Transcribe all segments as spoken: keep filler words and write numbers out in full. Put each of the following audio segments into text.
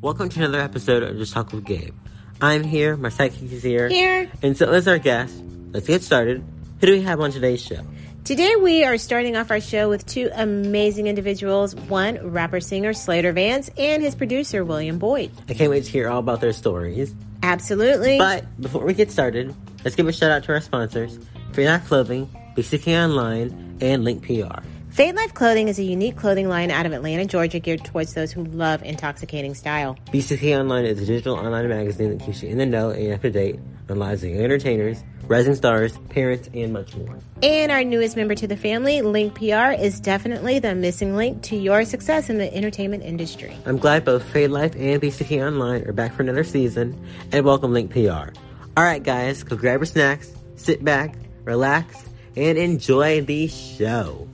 Welcome to another episode of Just Talk with Gabe. I'm here, my sidekick is here. Here. And so is our guest. Let's get started. Who do we have on today's show? Today we are starting off our show with two amazing individuals. One, rapper-singer Slater Vance and his producer, William Boyd. I can't wait to hear all about their stories. Absolutely. But before we get started, let's give a shout out to our sponsors, Free Knot Clothing, B C K Online, and Link P R. Fade Life Clothing is a unique clothing line out of Atlanta, Georgia, geared towards those who love intoxicating style. B C K Online is a digital online magazine that keeps you in the know and up to date on lives of young entertainers, rising stars, parents, and much more. And our newest member to the family, Link P R, is definitely the missing link to your success in the entertainment industry. I'm glad both Fade Life and B C K Online are back for another season, and welcome Link P R. All right, guys, go grab your snacks, sit back, relax, and enjoy the show.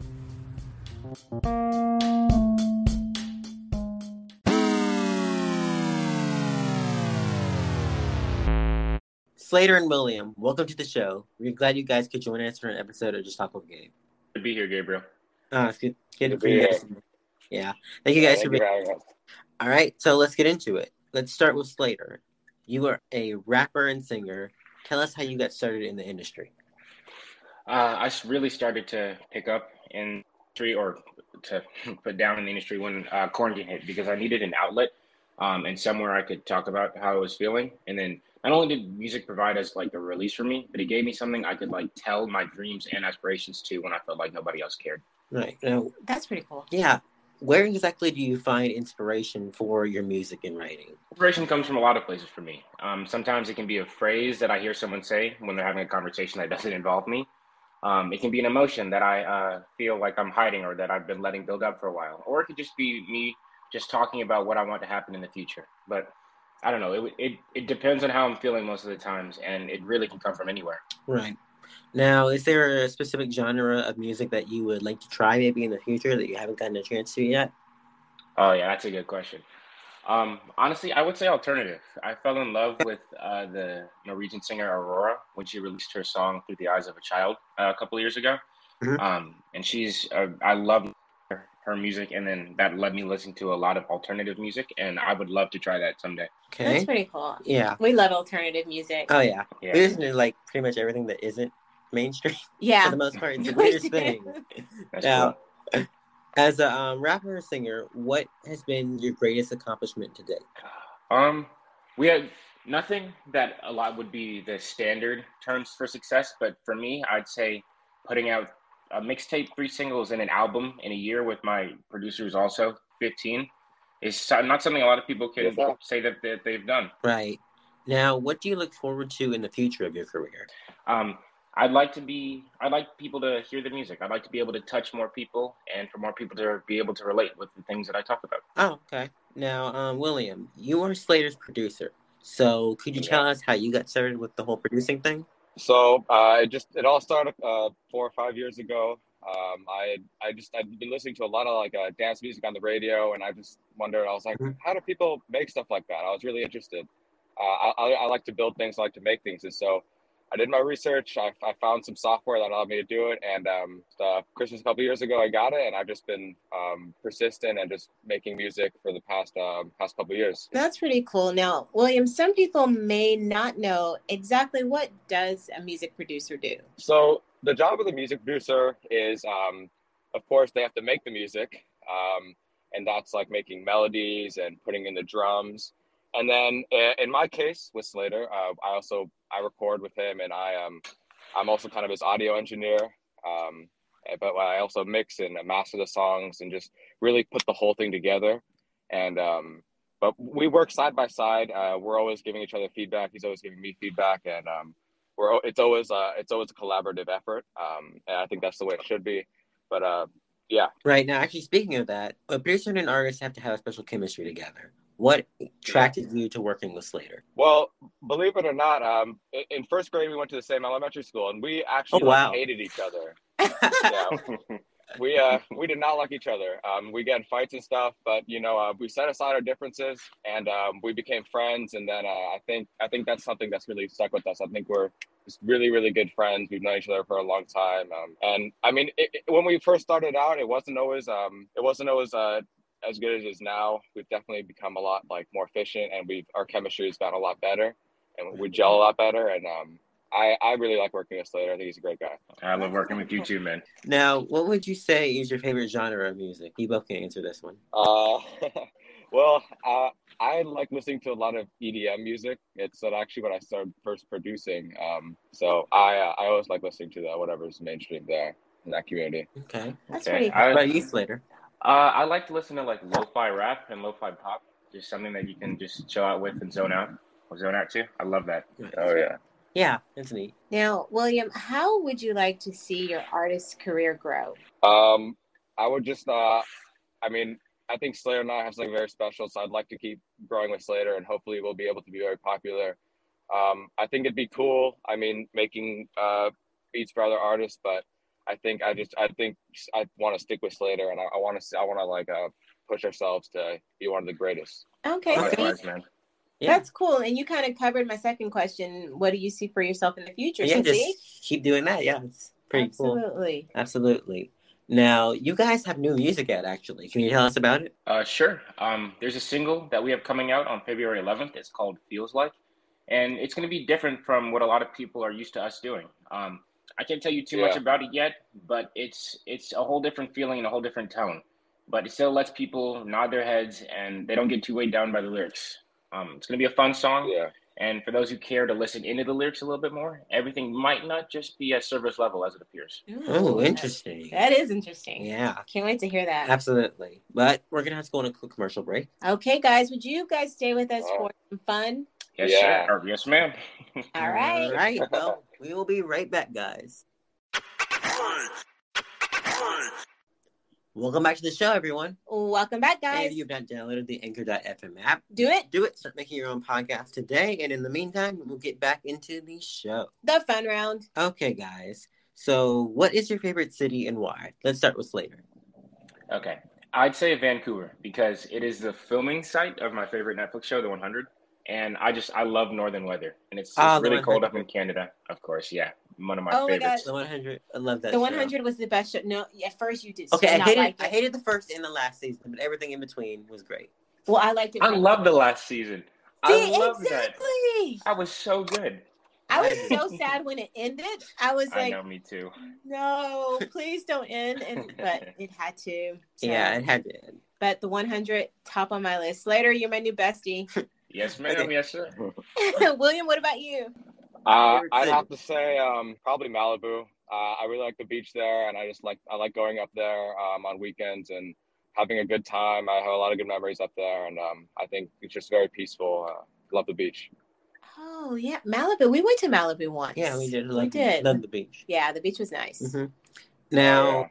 Slater and William, welcome to the show. We're glad you guys could join us for an episode of Just Talk with Gabe. Good to be here, Gabriel. Oh, it's good, good, good to be here. here. Yeah. Thank you guys yeah, for being here. All right, so let's get into it. Let's start with Slater. You are a rapper and singer. Tell us how you got started in the industry. Uh, I really started to pick up in industry or to put down in the industry when uh, quarantine hit because I needed an outlet um, and somewhere I could talk about how I was feeling. And then not only did music provide as like a release for me, but it gave me something I could like tell my dreams and aspirations to when I felt like nobody else cared. Right. Now, that's pretty cool. Yeah. Where exactly do you find inspiration for your music and writing? Inspiration comes from a lot of places for me. Um, sometimes it can be a phrase that I hear someone say when they're having a conversation that doesn't involve me. Um, it can be an emotion that I uh, feel like I'm hiding or that I've been letting build up for a while. Or it could just be me just talking about what I want to happen in the future. But I don't know. It it, it depends on how I'm feeling most of the times, and it really can come from anywhere. Right. Now, is there a specific genre of music that you would like to try maybe in the future that you haven't gotten a chance to yet? Oh, yeah, that's a good question. Um, honestly, I would say alternative. I fell in love with uh, the Norwegian singer Aurora when she released her song Through the Eyes of a Child uh, a couple of years ago. Mm-hmm. Um, and she's, uh, I love her, her music, and then that led me listening to a lot of alternative music, and I would love to try that someday. Okay. That's pretty cool. Yeah. We love alternative music. Oh, yeah. yeah. We listen to, like, pretty much everything that isn't mainstream. Yeah. For the most part, it's the weirdest thing. That's now, cool. As a um, rapper or singer, what has been your greatest accomplishment to date? Um, we had nothing that a lot would be the standard terms for success, but for me, I'd say putting out a mixtape, three singles, and an album in a year with my producers also, fifteen, is not something a lot of people can yeah. say that, that they've done. Right. Now, what do you look forward to in the future of your career? Um. I'd like to be, I'd like people to hear the music. I'd like to be able to touch more people and for more people to be able to relate with the things that I talk about. Oh, okay. Now, um, William, you are Slater's producer. So could you yeah. tell us how you got started with the whole producing thing? So uh, it just, it all started uh, four or five years ago. Um, I I just, I've been listening to a lot of like uh, dance music on the radio. And I just wondered, I was like, mm-hmm. how do people make stuff like that? I was really interested. Uh, I, I, I like to build things. I like to make things. And so I did my research. I, I found some software that allowed me to do it. And um, uh, Christmas a couple years ago, I got it. And I've just been um, persistent and just making music for the past um, past couple years. That's pretty cool. Now, William, some people may not know exactly what does a music producer do. So the job of the music producer is, um, of course, they have to make the music. Um, and that's like making melodies and putting in the drums. And then in my case with Slater, uh, I also I record with him, and I um I'm also kind of his audio engineer, um, but I also mix and master the songs and just really put the whole thing together. And um, but we work side by side. Uh, we're always giving each other feedback. He's always giving me feedback, and um, we're it's always uh it's always a collaborative effort. Um, and I think that's the way it should be. But uh, yeah. Right now, actually speaking of that, a producer and an artist have to have a special chemistry together. What attracted you to working with Slater? Well, believe it or not, um, in first grade, we went to the same elementary school, and we actually oh, wow. like, hated each other. yeah. We uh, we did not like each other. Um, we got in fights and stuff, but, you know, uh, we set aside our differences, and um, we became friends. And then uh, I think I think that's something that's really stuck with us. I think we're just really, really good friends. We've known each other for a long time. Um, and I mean, it, it, when we first started out, it wasn't always, um, it wasn't always, uh, as good as it is now. We've definitely become a lot like more efficient, and we've, our chemistry has gotten a lot better, and we gel a lot better. And, um, I, I really like working with Slater. I think he's a great guy. I love working with you too, man. Now, what would you say is your favorite genre of music? You both can answer this one. Uh, well, uh, I like listening to a lot of E D M music. It's actually when I started first producing. Um, so I uh, I always like listening to that, whatever's mainstream there in that community. Okay. That's okay. Pretty cool. How about you, Slater? Uh, I like to listen to like lo-fi rap and lo-fi pop. Just something that you can just chill out with and zone out. Or zone out too. I love that. Right. Oh, yeah. Yeah, that's neat. Now, William, how would you like to see your artist's career grow? Um, I would just, uh, I mean, I think Slater and I have something very special, so I'd like to keep growing with Slater, and hopefully we'll be able to be very popular. Um, I think it'd be cool, I mean, making uh, beats for other artists, but I think I just, I think I want to stick with Slater, and I, I want to, I want to like uh, push ourselves to be one of the greatest. Okay, likewise, man. Yeah. That's cool. And you kind of covered my second question. What do you see for yourself in the future? Yeah, just keep doing that. Yeah, it's pretty Absolutely. cool. Absolutely. Absolutely. Now, you guys have new music out, actually. Can you tell us about it? Uh, sure. Um, there's a single that we have coming out on February eleventh. It's called Feels Like. And it's going to be different from what a lot of people are used to us doing. Um, I can't tell you too yeah. much about it yet, but it's it's a whole different feeling and a whole different tone. But it still lets people nod their heads, and they don't get too weighed down by the lyrics. Um, it's going to be a fun song, yeah. and for those who care to listen into the lyrics a little bit more, everything might not just be at service level as it appears. Oh, interesting. That is interesting. Yeah. Can't wait to hear that. Absolutely. But we're going to have to go on a quick commercial break. Okay, guys. Would you guys stay with us oh. for some fun? Yes, yeah. sir. Yes, ma'am. All right. All right. Well, we will be right back, guys. Welcome back to the show, everyone. Welcome back, guys. If you've not downloaded the Anchor dot f m app, do it. Do it. Start making your own podcast today. And in the meantime, we'll get back into the show. The fun round. Okay, guys. So what is your favorite city and why? Let's start with Slater. Okay. I'd say Vancouver, because it is the filming site of my favorite Netflix show, The one hundred. And I just, I love northern weather. And it's, it's oh, really cold up in Canada, of course. Yeah. One of my oh favorites. My God. The one hundred. I love that The show. one hundred was the best show. No, at first you did. Okay, I hated, like I hated the first and the last season, but everything in between was great. Well, I liked it. I loved the last season. See, I loved exactly. that. I was so good. I was so sad when it ended. I was like, I know, me too. No, please don't end. And But it had to. So. Yeah, it had to end. But the one hundred, top on my list. Later, you're my new bestie. Yes, ma'am. Okay. Yes, sir. William, what about you? Uh, I'd have to say um, probably Malibu. Uh, I really like the beach there, and I just like I like going up there um, on weekends and having a good time. I have a lot of good memories up there, and um, I think it's just very peaceful. Uh, love the beach. Oh yeah, Malibu. We went to Malibu once. Yeah, we did. Love, we did. Love the beach. Yeah, the beach was nice. Mm-hmm. Now, yeah.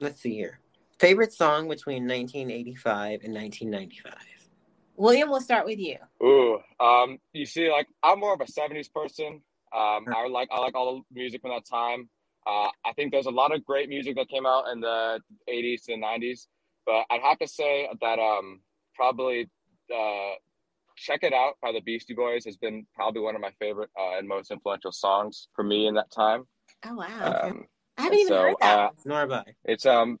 let's see here. Favorite song between nineteen eighty-five and nineteen ninety-five. William, we'll start with you. Ooh, um, you see, like I'm more of a seventies person. Um, I like I like all the music from that time. Uh, I think there's a lot of great music that came out in the eighties and nineties, but I'd have to say that um, probably uh, "Check It Out" by the Beastie Boys has been probably one of my favorite uh, and most influential songs for me in that time. Oh wow! Um, I haven't even so, heard that. Uh, Nor have I. It's um.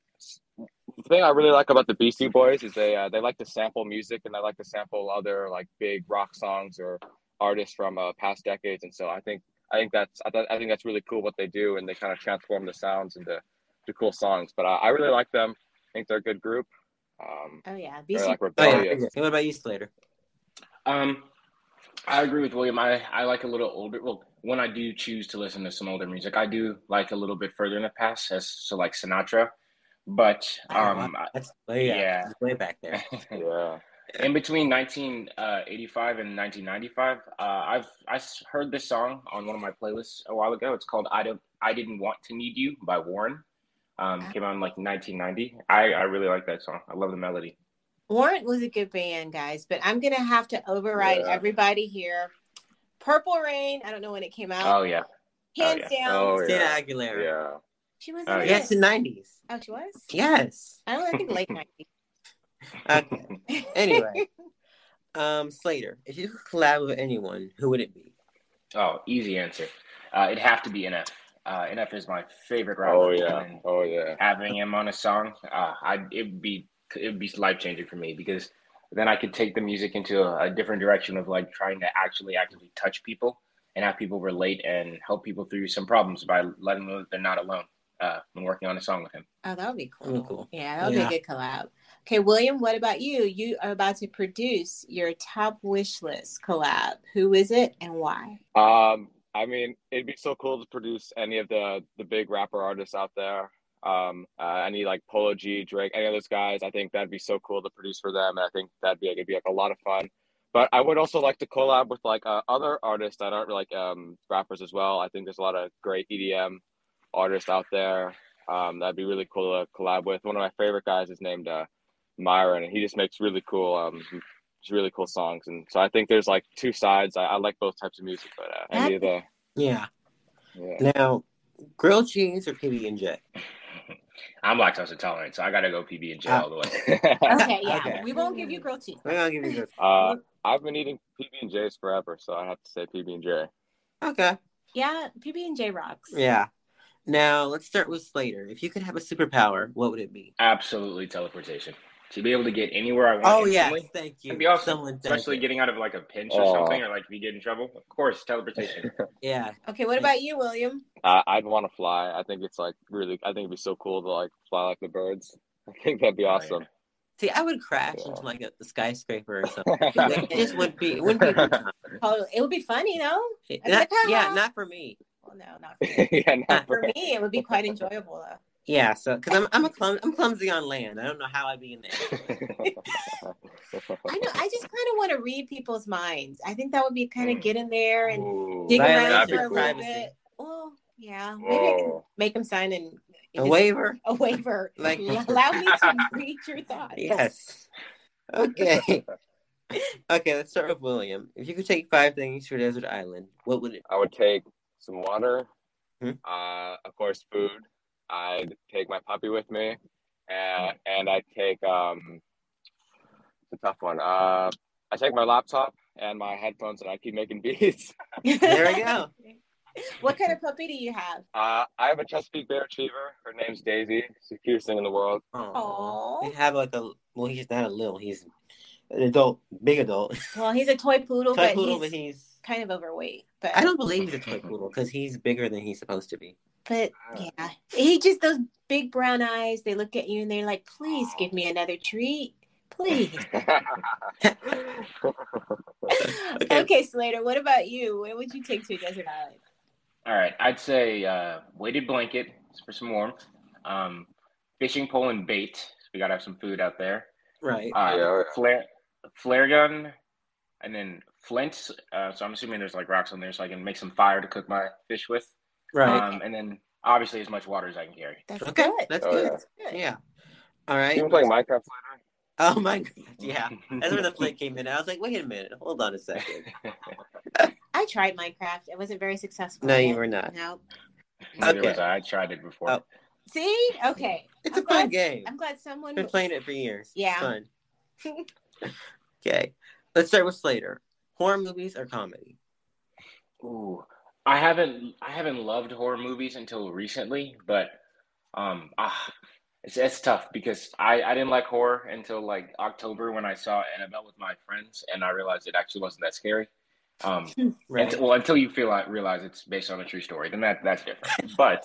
The thing I really like about the Beastie Boys is they uh, they like to sample music, and they like to sample other like big rock songs or artists from uh, past decades, and so I think I think that's I, th- I think that's really cool what they do, and they kind of transform the sounds into to cool songs. But I, I really like them. I think they're a good group. Um, oh yeah, Beastie. Like rebellious. Oh, yeah. What about you, Slater? Um, I agree with William. I, I like a little older. Well, when I do choose to listen to some older music, I do like a little bit further in the past, as so like Sinatra. But um, oh, that's way, yeah, that's way back there. yeah. In between nineteen eighty-five and nineteen ninety-five, uh, I've I heard this song on one of my playlists a while ago. It's called "I Don't I Didn't Want to Need You" by Warren. Um, oh. Came out in like nineteen ninety. I, I really like that song. I love the melody. Warren was a good band, guys. But I'm gonna have to override yeah. everybody here. Purple Rain. I don't know when it came out. Oh yeah. Hands oh, yeah. down. Oh, yeah. Christina Aguilera. Yeah. She was. Uh, yes, in the nineties. Oh, she was. Yes. I don't. I think late nineties. Okay. Anyway, um, Slater, if you could collab with anyone, who would it be? Oh, easy answer. uh, it'd have to be N F. Uh, N F is my favorite rapper. Oh yeah, oh yeah. Having him on a song, uh, I it'd be it'd be life changing for me, because then I could take the music into a, a different direction of like trying to actually actively touch people and have people relate and help people through some problems by letting them know that they're not alone uh, when working on a song with him. Oh, that would be cool. Really cool. Yeah, that would yeah. be a good collab. Okay, William, what about you? You are about to produce your top wish list collab. Who is it and why? Um, I mean, it'd be so cool to produce any of the the big rapper artists out there. Um, uh, any like Polo G, Drake, any of those guys. I think that'd be so cool to produce for them. And I think that'd be like, it'd be like a lot of fun. But I would also like to collab with like uh, other artists that aren't like um, rappers as well. I think there's a lot of great E D M artists out there. Um, that'd be really cool to collab with. One of my favorite guys is named uh, Myron, and he just makes really cool, um, really cool songs. And so I think there's like two sides. I, I like both types of music, but uh, any of the yeah. yeah. Now, grilled cheese or P B and J? I'm lactose intolerant, so I gotta go P B and J all the way. Okay, yeah, okay. We won't give you grilled cheese. We won't give you grilled cheese. Uh, I've been eating P B and J's forever, so I have to say P B and J. Okay. Yeah, P B and J rocks. Yeah. Now let's start with Slater. If you could have a superpower, what would it be? Absolutely teleportation. To be able to get anywhere I want. Oh yeah, thank you. That'd be awesome. Someone especially getting out of like a pinch oh. or something, or like if you get in trouble. Of course, teleportation. Yeah. Okay, what about you, William? Uh, I'd want to fly. I think it's like really. I think it'd be so cool to like fly like the birds. I think that'd be awesome. Oh, yeah. See, I would crash yeah. into like a, a skyscraper or something. It just wouldn't be. It wouldn't be. A good time. Oh, it would be funny though. No? Like, yeah, not for me. Well, no, not for me. yeah, not, not for me. It would be quite enjoyable though. Yeah, so because I'm I'm a clum- I'm clumsy on land. I don't know how I'd be in there. I know. I just kind of want to read people's minds. I think that would be kind of get in there and Ooh, dig around for a cool. little bit. Oh, yeah. Maybe Whoa. I can make them sign in a waiver. A waiver. Like allow me to read your thoughts. Yes. Okay. Okay. Let's start with William. If you could take five things to a desert island, what would it be? I would take some water. Hmm? Uh, of course, food. I'd take my puppy with me, and, and I'd take, um, it's a tough one. Uh, I take my laptop and my headphones, and I keep making beats. There we go. What kind of puppy do you have? Uh, I have a Chesapeake Bay Retriever. Her name's Daisy. She's the cutest thing in the world. Oh. They have like a, well, he's not a little, he's an adult, big adult. Well, he's a toy poodle, toy but, poodle he's but he's kind of overweight. But I don't believe he's a toy poodle because he's bigger than he's supposed to be. But yeah, he just those big brown eyes. They look at you and they're like, "Please give me another treat, please." okay. okay, Slater. What about you? What would you take to a desert island? All right, I'd say uh, weighted blanket for some warmth, um, fishing pole and bait. So we gotta have some food out there, right? Uh, yeah. Flare, flare gun, and then flint. Uh, so I'm assuming there's like rocks on there, so I can make some fire to cook my fish with. Right. Um, and then obviously as much water as I can carry. That's okay. good. That's, oh, good. Yeah. That's good. Yeah. All right. You were playing Minecraft later? Oh, my God. Yeah. That's where the flint came in. I was like, wait a minute. Hold on a second. I tried Minecraft. It wasn't very successful. No, you were not. No. Neither okay. was I. I tried it before. Oh. See? Okay. It's I'm a glad, fun game. I'm glad someone... I've been playing it for years. Yeah. It's fun. Okay. Let's start with Slater. Horror movies or comedy? Ooh. I haven't I haven't loved horror movies until recently, but um, ah, it's it's tough because I, I didn't like horror until like October when I saw Annabelle with my friends, and I realized it actually wasn't that scary. Um, right. until, well, until you feel I realize it's based on a true story, then that that's different. But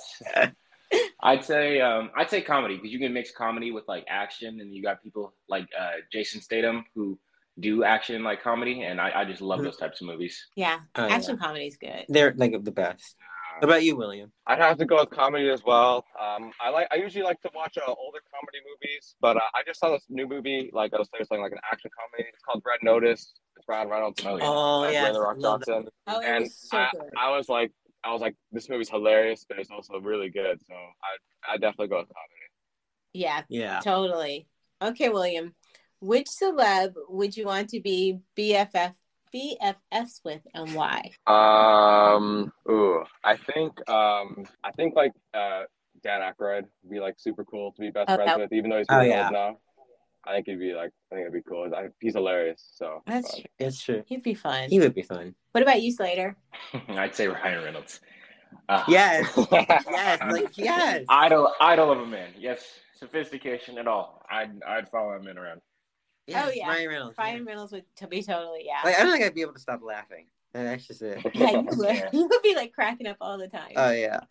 I'd say um, I'd say comedy because you can mix comedy with like action, and you got people like uh, Jason Statham who. Do action like comedy, and I, I just love those types of movies. Yeah, uh, action yeah. comedy is good. They're like the best. How about you, William? I'd have to go with comedy as well. Um, I like. I usually like to watch uh, older comedy movies, but uh, I just saw this new movie. Like I was saying, like an action comedy. It's called Brad Notice. It's Brad Reynolds. Oh, oh yeah, yes, Rock Johnson. That. Oh, and it was so I, good. I was like, I was like, this movie's hilarious, but it's also really good. So I, I definitely go with comedy. Yeah. Yeah. Totally. Okay, William. Which celeb would you want to be B F F B F Fs with, and why? Um, ooh, I think um, I think like uh, Dan Aykroyd would be like super cool to be best oh, friends that... with, even though he's really oh, yeah. old now. I think he'd be like, I think it'd be cool. I, he's hilarious, so that's fun. True. That's true. He'd be fun. He would be fun. What about you, Slater? I'd say Ryan Reynolds. Uh, yes. yes. Like, yes. Idol, idol of a man. Yes. Sophistication at all. I'd, I'd follow him in around. Yes, oh, yeah. Ryan Reynolds. Ryan yeah. Reynolds would to be totally, yeah. Like, I don't think I'd be able to stop laughing. That's just it. Yeah, you would. Yeah. You would be, like, cracking up all the time. Oh, yeah.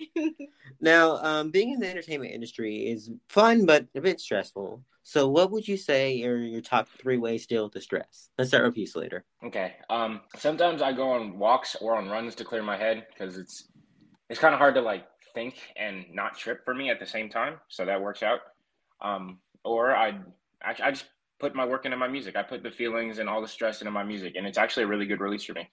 Now, um, being in the entertainment industry is fun, but a bit stressful. So what would you say are your top three ways to deal with the stress? Let's start with you, Slater. Okay. Um, sometimes I go on walks or on runs to clear my head because it's it's kind of hard to, like, think and not trip for me at the same time. So that works out. Um, or I, I, I just put my work into my music. I put the feelings and all the stress into my music, and it's actually a really good release for me.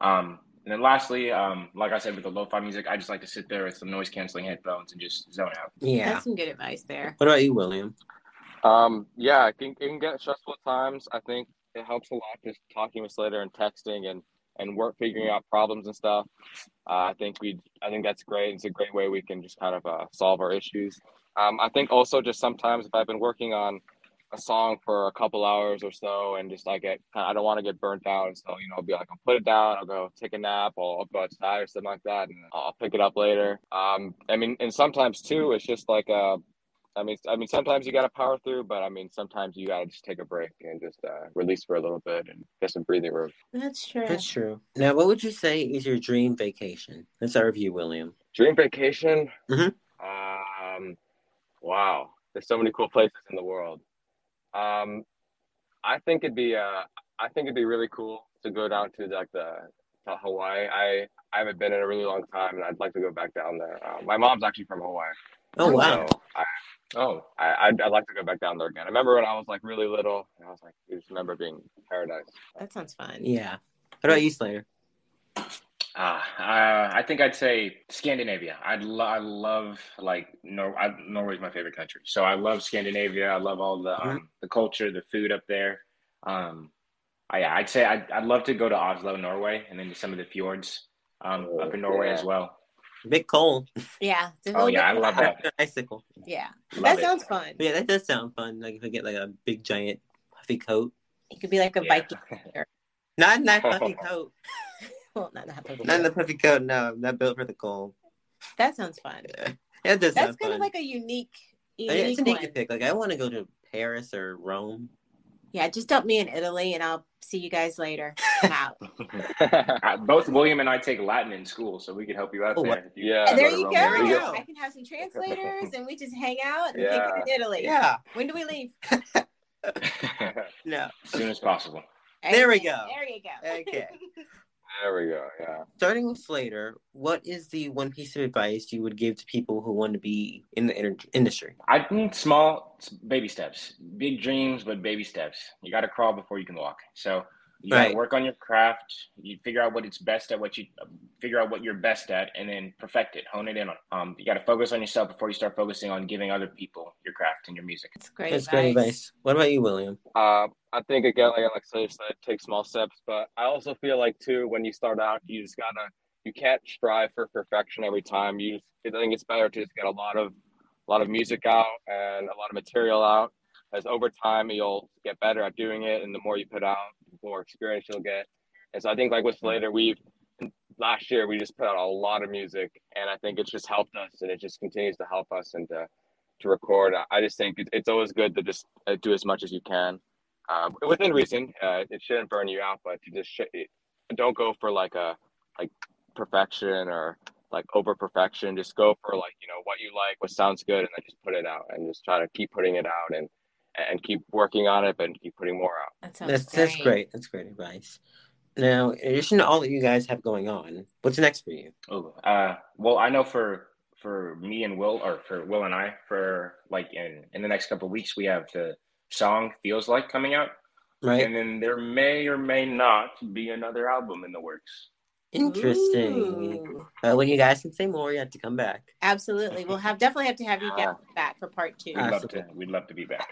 Um, and then lastly, um, like I said, with the lo-fi music, I just like to sit there with some noise-canceling headphones and just zone out. Yeah. That's some good advice there. What about you, William? Um, yeah, it can, it can get stressful at times. I think it helps a lot just talking with Slater and texting and, and work figuring out problems and stuff. Uh, I think we, I think that's great. It's a great way we can just kind of uh, solve our issues. Um, I think also just sometimes if I've been working on a song for a couple hours or so and just I get I don't want to get burnt out, and so you know I'll be like I'll put it down, I'll go take a nap, I'll, I'll go outside or something like that, and I'll pick it up later. Um, I mean, and sometimes too it's just like uh, I mean I mean sometimes you got to power through, but I mean sometimes you got to just take a break and just uh, release for a little bit and get some breathing room. That's true. That's true. Now, what would you say is your dream vacation? That's our review, William. Dream vacation? Mm-hmm. Um, wow, there's so many cool places in the world. Um, I think it'd be uh, I think it'd be really cool to go down to like the to Hawaii. I, I haven't been in a really long time, and I'd like to go back down there. Uh, my mom's actually from Hawaii. Oh wow! So I, oh, I I'd, I'd like to go back down there again. I remember when I was like really little, and I was like, I just remember being paradise. That sounds fun. Yeah. What about you, Slater? Ah, uh, uh, I think I'd say Scandinavia. I'd lo- I love like Nor. I, Norway's my favorite country, so I love Scandinavia. I love all the um, mm-hmm. the culture, the food up there. Um, I, yeah, I'd say I'd I'd love to go to Oslo, Norway, and then to some of the fjords um, oh, up in Norway yeah. as well. A bit cold. Yeah. Oh yeah, I love that. Icicle. Yeah, love that it. Sounds fun. Yeah, that does sound fun. Like if I get like a big giant puffy coat, it could be like a yeah. Viking. Not in that puffy coat. Well, not the puffy coat. Not the puffy coat, no. I'm not built for the cold. That sounds fun. Yeah, yeah, that That's kind of like a unique, unique yeah, it's a unique pick. Like, I want to go to Paris or Rome. Yeah, just dump me in Italy, and I'll see you guys later. I'm out. Both William and I take Latin in school, so we can help you out oh, there. You yeah, there, go you go. there you go. I can have some translators, and we just hang out and yeah. think in Italy. Yeah. When do we leave? No. As soon as possible. Okay. There we go. There you go. Okay. There we go, yeah. Starting with Slater, what is the one piece of advice you would give to people who want to be in the inter- industry? I think small baby steps. Big dreams, but baby steps. You got to crawl before you can walk. So you right. got to work on your craft. You figure out what it's best at, what you figure out what you're best at, and then perfect it, hone it in on. Um, you got to focus on yourself before you start focusing on giving other people your craft and your music. That's great. That's advice. great advice. What about you, William? Uh, I think again, like Alexa said, take small steps. But I also feel like too, when you start out, you just gotta, you can't strive for perfection every time. You, I think it's better to just get a lot of, a lot of music out and a lot of material out. As over time, you'll get better at doing it, and the more you put out, the more experience you'll get. And so I think like with Slater, we've last year we just put out a lot of music, and I think it's just helped us, and it just continues to help us and to, to record. I just think it's always good to just do as much as you can. Uh, within reason, uh, it shouldn't burn you out, but you just sh- don't go for like a like perfection or like over perfection. Just go for like you know what you like, what sounds good, and then just put it out and just try to keep putting it out and and keep working on it, but keep putting more out. That sounds that's great. That's great. That's great advice. Now, in addition to all that you guys have going on, what's next for you? Oh, uh, well, I know for for me and Will, or for Will and I, for like in in the next couple of weeks, we have the song Feels Like coming out, right? And then there may or may not be another album in the works. Interesting. Uh, when you guys can say more, you have to come back. Absolutely. We'll have definitely have to have you get back for part two. We'd love to, we'd love to be back.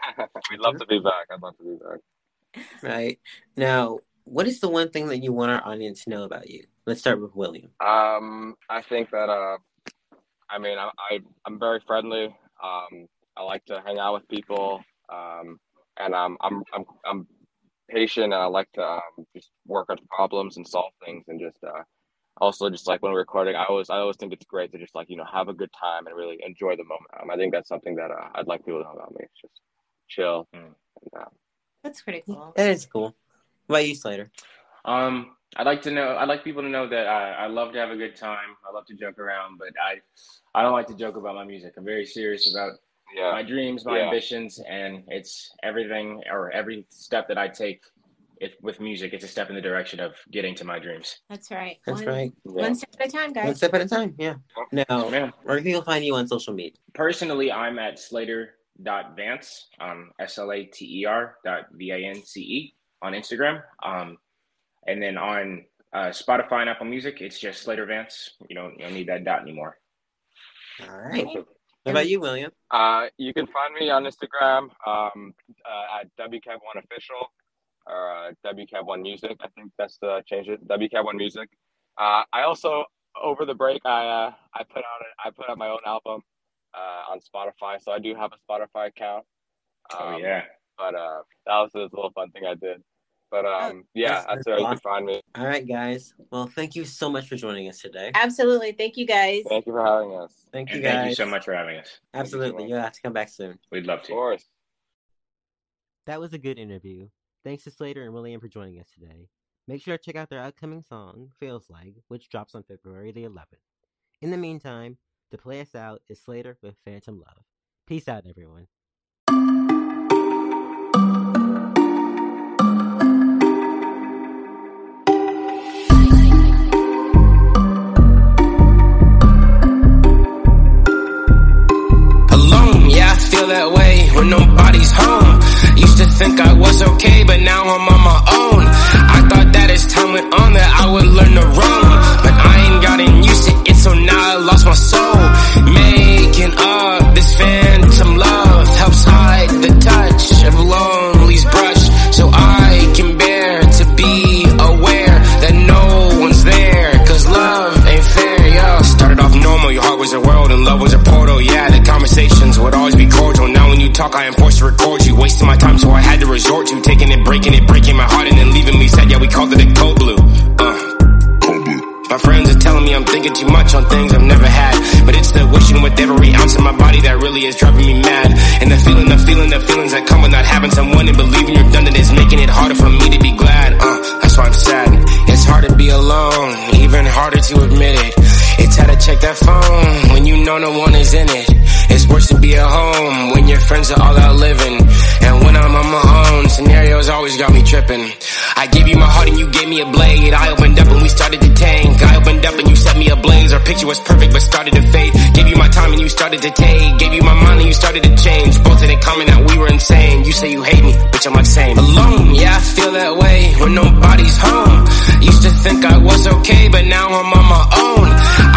We'd love to be back. I'd love to be back. Right. Now, what is the one thing that you want our audience to know about you? Let's start with William. Um, I think that, uh, I mean, I, I, I'm very friendly. Um, I like to hang out with people. Um, and I'm, I'm, I'm, I'm patient, and I like to um, just work on problems and solve things, and just, uh, also just like when we're recording, I always I always think it's great to just like, you know, have a good time and really enjoy the moment. Um, I think that's something that uh, I'd like people to know about me. It's just chill. Mm. And, uh, that's pretty cool. It is cool. What about you, Slater? Um, I'd like to know. I'd like people to know that I, I love to have a good time. I love to joke around, but I, I don't like to joke about my music. I'm very serious about yeah. my dreams, my yeah. ambitions, and it's everything or every step that I take. It, with music, it's a step in the direction of getting to my dreams. That's right. That's one, right. Yeah. One step at a time, guys. One step at a time, yeah. Now, yeah. where can people find you on social media? Personally, I'm at slater dot vance, um, S L A T E R dot V A N C E on Instagram. Um, and then on uh, Spotify and Apple Music, it's just Slater Vance. You don't, you don't need that dot anymore. All right. Okay. What about you, William? Uh, you can find me on Instagram um, uh, at W C A D one Official. Or uh, W C A D one Music, I think that's the change it. W C A D one Music. Uh, I also over the break I uh, I put out a, I put out my own album uh, on Spotify, so I do have a Spotify account. Um, oh yeah. But uh, that was this little fun thing I did. But um, yeah, that's where you can find me. All right, guys. Well, thank you so much for joining us today. Absolutely, thank you guys. Thank you for having us. Thank you and guys. Thank you so much for having us. Absolutely, you, you have to come back soon. We'd love to. Of course. That was a good interview. Thanks to Slater and William for joining us today. Make sure to check out their upcoming song, Feels Like, which drops on February the eleventh. In the meantime, to play us out is Slater with Phantom Love. Peace out, everyone. Alone, yeah, I feel that way when nobody's home. Used to think I was okay, but now I'm on my own. I thought that as time went on that I would learn to roam, but I ain't gotten used to it, so now I lost my soul. Making up this phantom love helps hide the touch of lonely's brush, so I can bear to be aware that no one's there, cause love ain't fair, yeah. Started off normal, your heart was a world and love was a portal, yeah. The conversations would always be cordial, now when you talk I am forced to record. Wasting my time, so I had to resort to taking it, breaking it, breaking my heart, and then leaving me sad. Yeah, we called it a cold blue. Uh, my friends are telling me I'm thinking too much on things I've never had, but it's the wishing with every ounce of my body that really is driving me mad. And the feeling, the feeling, the feelings that come with not having someone and believing you're done, it is making it harder for me to be glad. Uh, that's why I'm sad. It's hard to be alone, even harder to admit it. It's how to check that phone when you know no one is in it. It's worse to be at home when your friends are all out living. And when I'm on my own, scenarios always got me tripping. I gave you my heart and you gave me a blade. I opened up and we started to tank. I opened up and you set me ablaze. Our picture was perfect but started to fade. Gave you my time and you started to take. Gave you my mind and you started to change. Both didn't comment that we were insane. You say you hate me, bitch, I'm like same. Alone, yeah, I feel that way when nobody's home. Used to think I was okay, but now I'm on my own.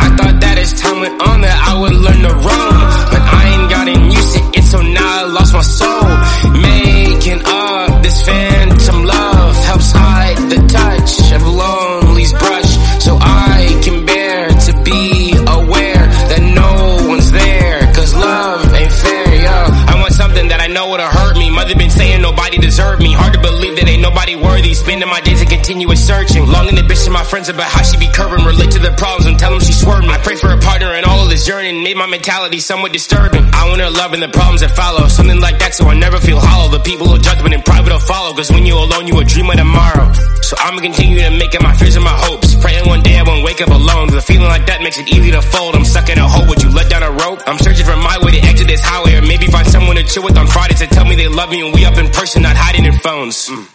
I thought that as time went on that I would learn to roam, but I ain't gotten used to it, so now I lost my soul. Making up this phantom love helps hide the touch of lonely's brush, so I can bear to be aware that no one's there, cause love ain't fair, yeah. I want something that I know would've hurt me. Mother been saying nobody deserved me. Hard to believe that ain't nobody worthy. Spending my days in continuous searching, longing to bitch to my friends about how she be curving, relate to the problems and tell them she swerving. I pray for a partner and all of this yearning made my mentality somewhat disturbing. I want her love and the problems that follow, something like that, so I never feel hollow. The people who judgment and pride will follow, cause when you're alone you will dream of tomorrow. So I'ma continue to make it my fears and my hopes, praying one day I won't wake up alone. The feeling like that makes it easy to fold. I'm stuck in a hole, would you let down a rope? I'm searching for my way to exit this highway, or maybe find someone to chill with on Fridays to tell me they love me and we up in person, not hiding in phones. mm.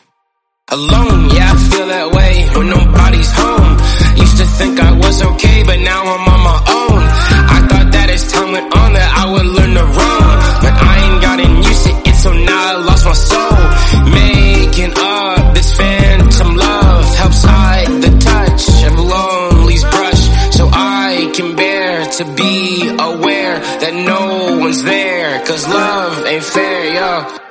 Alone, yeah, I feel that way when nobody's home. Used to think I was okay, but now I'm on my own. I thought that as time went on that I would learn to roam, but I ain't gotten used to it, so now I lost my soul. Making up this phantom love helps hide the touch of lonely's brush, so I can bear to be aware that no one's there, cause love ain't fair, yeah.